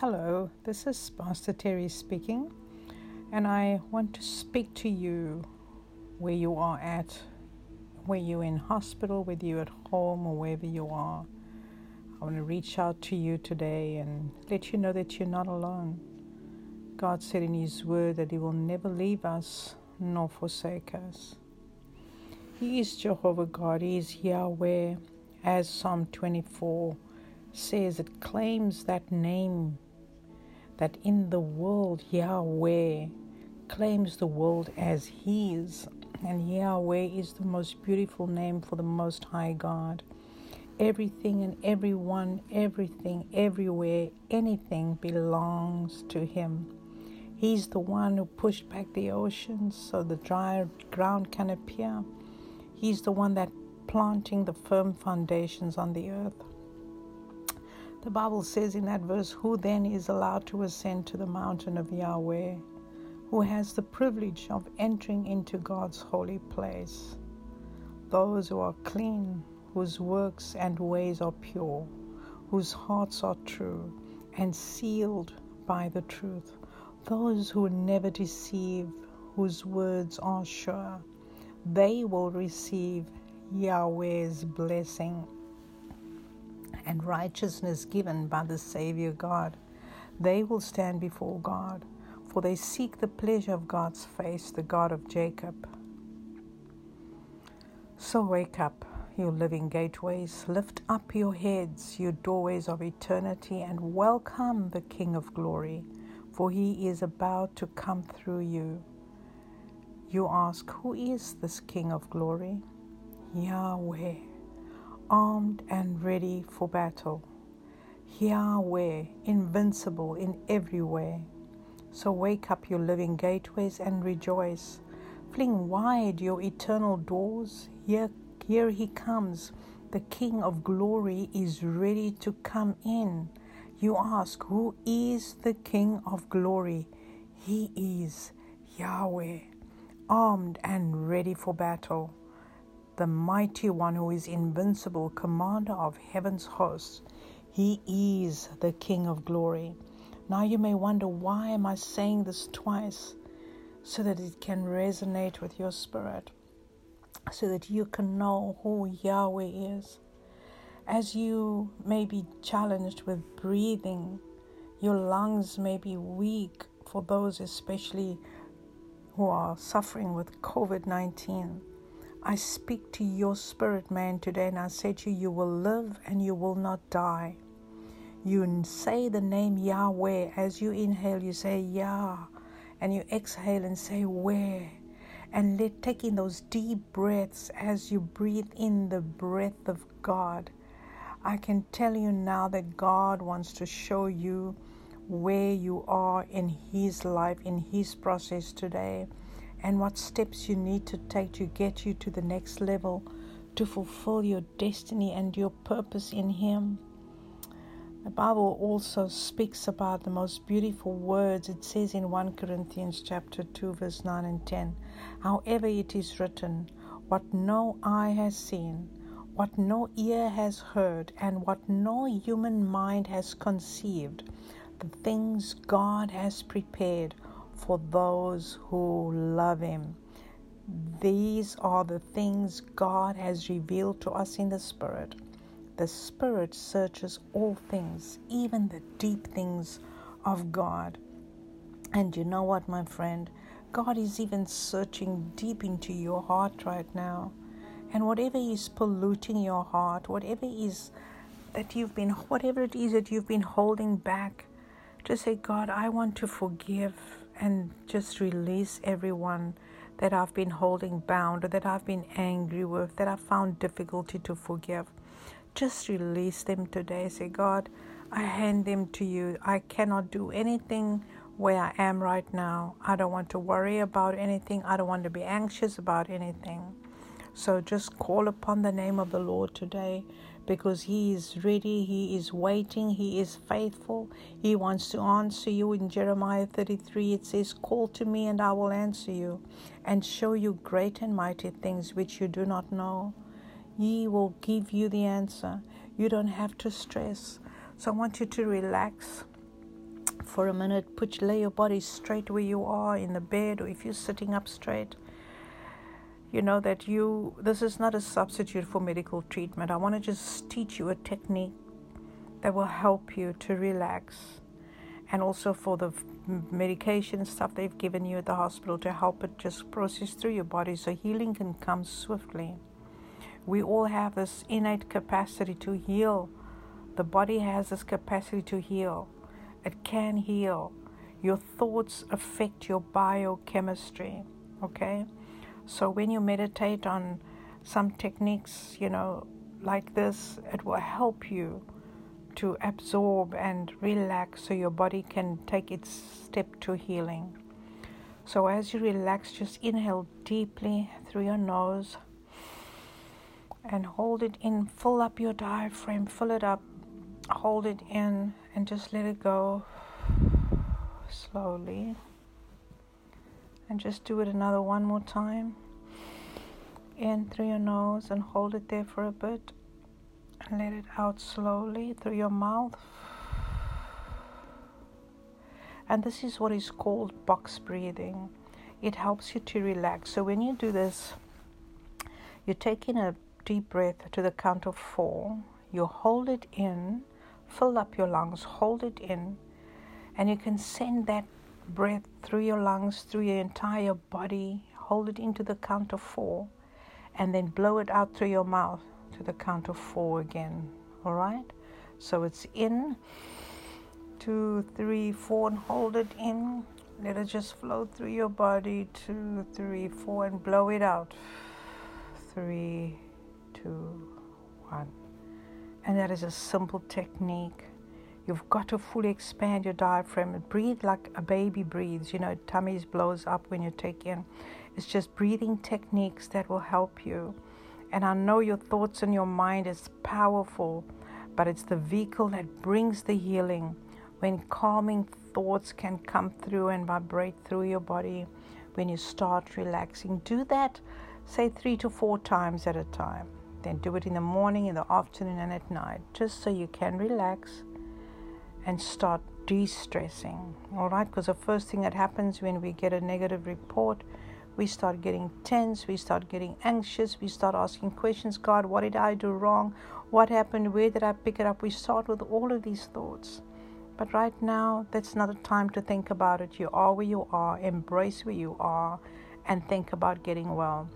Hello, this is Pastor Terry speaking, and I want to speak to you where you are at, whether you're in hospital, whether you're at home, or wherever you are. I want to reach out to you today and let you know that you're not alone. God said in His Word that He will never leave us nor forsake us. He is Jehovah God, He is Yahweh, as Psalm 24 says. It claims that name, that in the world Yahweh claims the world as His, and Yahweh is the most beautiful name for the Most High God. Everything and everyone, everything, everywhere, anything belongs to Him. He's the one who pushed back the oceans so the dry ground can appear. He's the one that planting the firm foundations on the earth. The Bible says in that verse, who then is allowed to ascend to the mountain of Yahweh? Who has the privilege of entering into God's holy place? Those who are clean, whose works and ways are pure, whose hearts are true and sealed by the truth. Those who never deceive, whose words are sure. They will receive Yahweh's blessing and righteousness given by the Savior God. They will stand before God, for they seek the pleasure of God's face, the God of Jacob. So wake up, you living gateways, lift up your heads, you doorways of eternity, and welcome the King of glory, for He is about to come through you. You ask, who is this King of glory? Yahweh, armed and ready for battle. Yahweh, invincible in every way. So wake up your living gateways and rejoice. Fling wide your eternal doors. Here He comes. The King of glory is ready to come in. You ask, who is the King of glory? He is Yahweh, armed and ready for battle. The mighty one who is invincible, commander of heaven's hosts. He is the King of glory. Now you may wonder, why am I saying this twice? So that it can resonate with your spirit, so that you can know who Yahweh is. As you may be challenged with breathing, your lungs may be weak, for those especially who are suffering with COVID-19. I speak to your spirit man today, and I say to you, you will live and you will not die. You say the name Yahweh. As you inhale, you say Yah, and you exhale and say Weh. And take in those deep breaths as you breathe in the breath of God. I can tell you now that God wants to show you where you are in His life, in His process today, and what steps you need to take to get you to the next level, to fulfill your destiny and your purpose in Him. The Bible also speaks about the most beautiful words. It says in 1 Corinthians chapter 2, verse 9 and 10, however it is written, what no eye has seen, what no ear has heard, and what no human mind has conceived, the things God has prepared for those who love Him. These are the things God has revealed to us in the Spirit. The Spirit searches all things, even the deep things of God. And you know what, my friend? God is even searching deep into your heart right now. And whatever is polluting your heart, whatever it is that you've been holding back, just say, God, I want to forgive. And just release everyone that I've been holding bound, or that I've been angry with, that I've found difficulty to forgive. Just release them today. Say, God, I hand them to you. I cannot do anything where I am right now. I don't want to worry about anything. I don't want to be anxious about anything. So just call upon the name of the Lord today, because He is ready, He is waiting, He is faithful. He wants to answer you. In Jeremiah 33, it says, call to me and I will answer you and show you great and mighty things which you do not know. He will give you the answer. You don't have to stress. So I want you to relax. for a minute, lay your body straight where you are in the bed, or if you're sitting up straight. You know that this is not a substitute for medical treatment. I want to just teach you a technique that will help you to relax, and also for the medication stuff they've given you at the hospital to help it just process through your body so healing can come swiftly. We all have this innate capacity to heal. The body has this capacity to heal. It can heal. Your thoughts affect your biochemistry, okay? So when you meditate on some techniques, you know, like this, it will help you to absorb and relax so your body can take its step to healing. So as you relax, just inhale deeply through your nose and hold it in. Fill up your diaphragm, fill it up, hold it in, and just let it go slowly. And just do it one more time. In through your nose and hold it there for a bit. And let it out slowly through your mouth. And this is what is called box breathing. It helps you to relax. So when you do this, you take in a deep breath to the count of 4. You hold it in, fill up your lungs, hold it in, and you can send that breath through your lungs, through your entire body. Hold it into the count of 4, and then blow it out through your mouth to the count of 4 again. All right? So it's in, 2, 3, 4, and hold it in. Let it just flow through your body, 2, 3, 4, and blow it out. 3, 2, 1. And that is a simple technique. You've got to fully expand your diaphragm and breathe like a baby breathes. You know, tummies blows up when you take in. It's just breathing techniques that will help you. And I know your thoughts and your mind is powerful, but it's the vehicle that brings the healing. When calming thoughts can come through and vibrate through your body, when you start relaxing, do that, say 3 to 4 times at a time. Then do it in the morning, in the afternoon, and at night, just so you can relax and start de-stressing, all right? Because the first thing that happens when we get a negative report, we start getting tense, we start getting anxious, we start asking questions. God, what did I do wrong? What happened? Where did I pick it up? We start with all of these thoughts. But right now, that's not a time to think about it. You are where you are, embrace where you are, and think about getting well.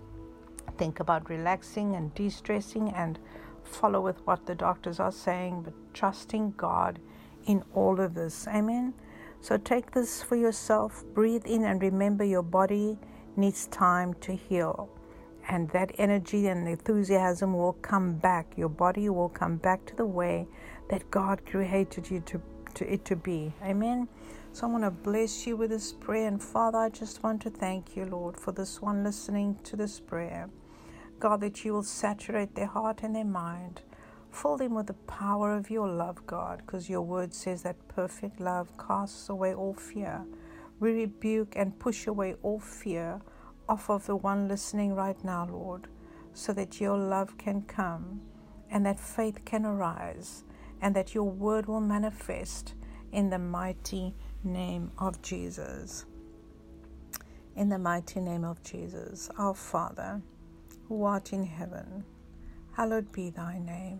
Think about relaxing and de-stressing and follow with what the doctors are saying, but trusting God in all of this. Amen. So take this for yourself. Breathe in and remember your body needs time to heal. And that energy and enthusiasm will come back. Your body will come back to the way that God created you to it to be. Amen. So I want to bless you with this prayer. And Father, I just want to thank you, Lord, for this one listening to this prayer. God, that you will saturate their heart and their mind. Fill them with the power of your love, God, because your word says that perfect love casts away all fear. We rebuke and push away all fear off of the one listening right now, Lord, so that your love can come and that faith can arise and that your word will manifest in the mighty name of Jesus. In the mighty name of Jesus, our Father, who art in heaven, hallowed be thy name.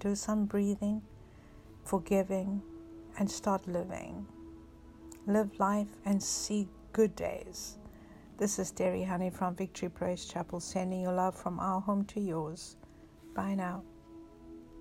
do some breathing, forgiving, and start living. Live life and see good days. This is Derry Honey from Victory Praise Chapel, sending your love from our home to yours. Bye now.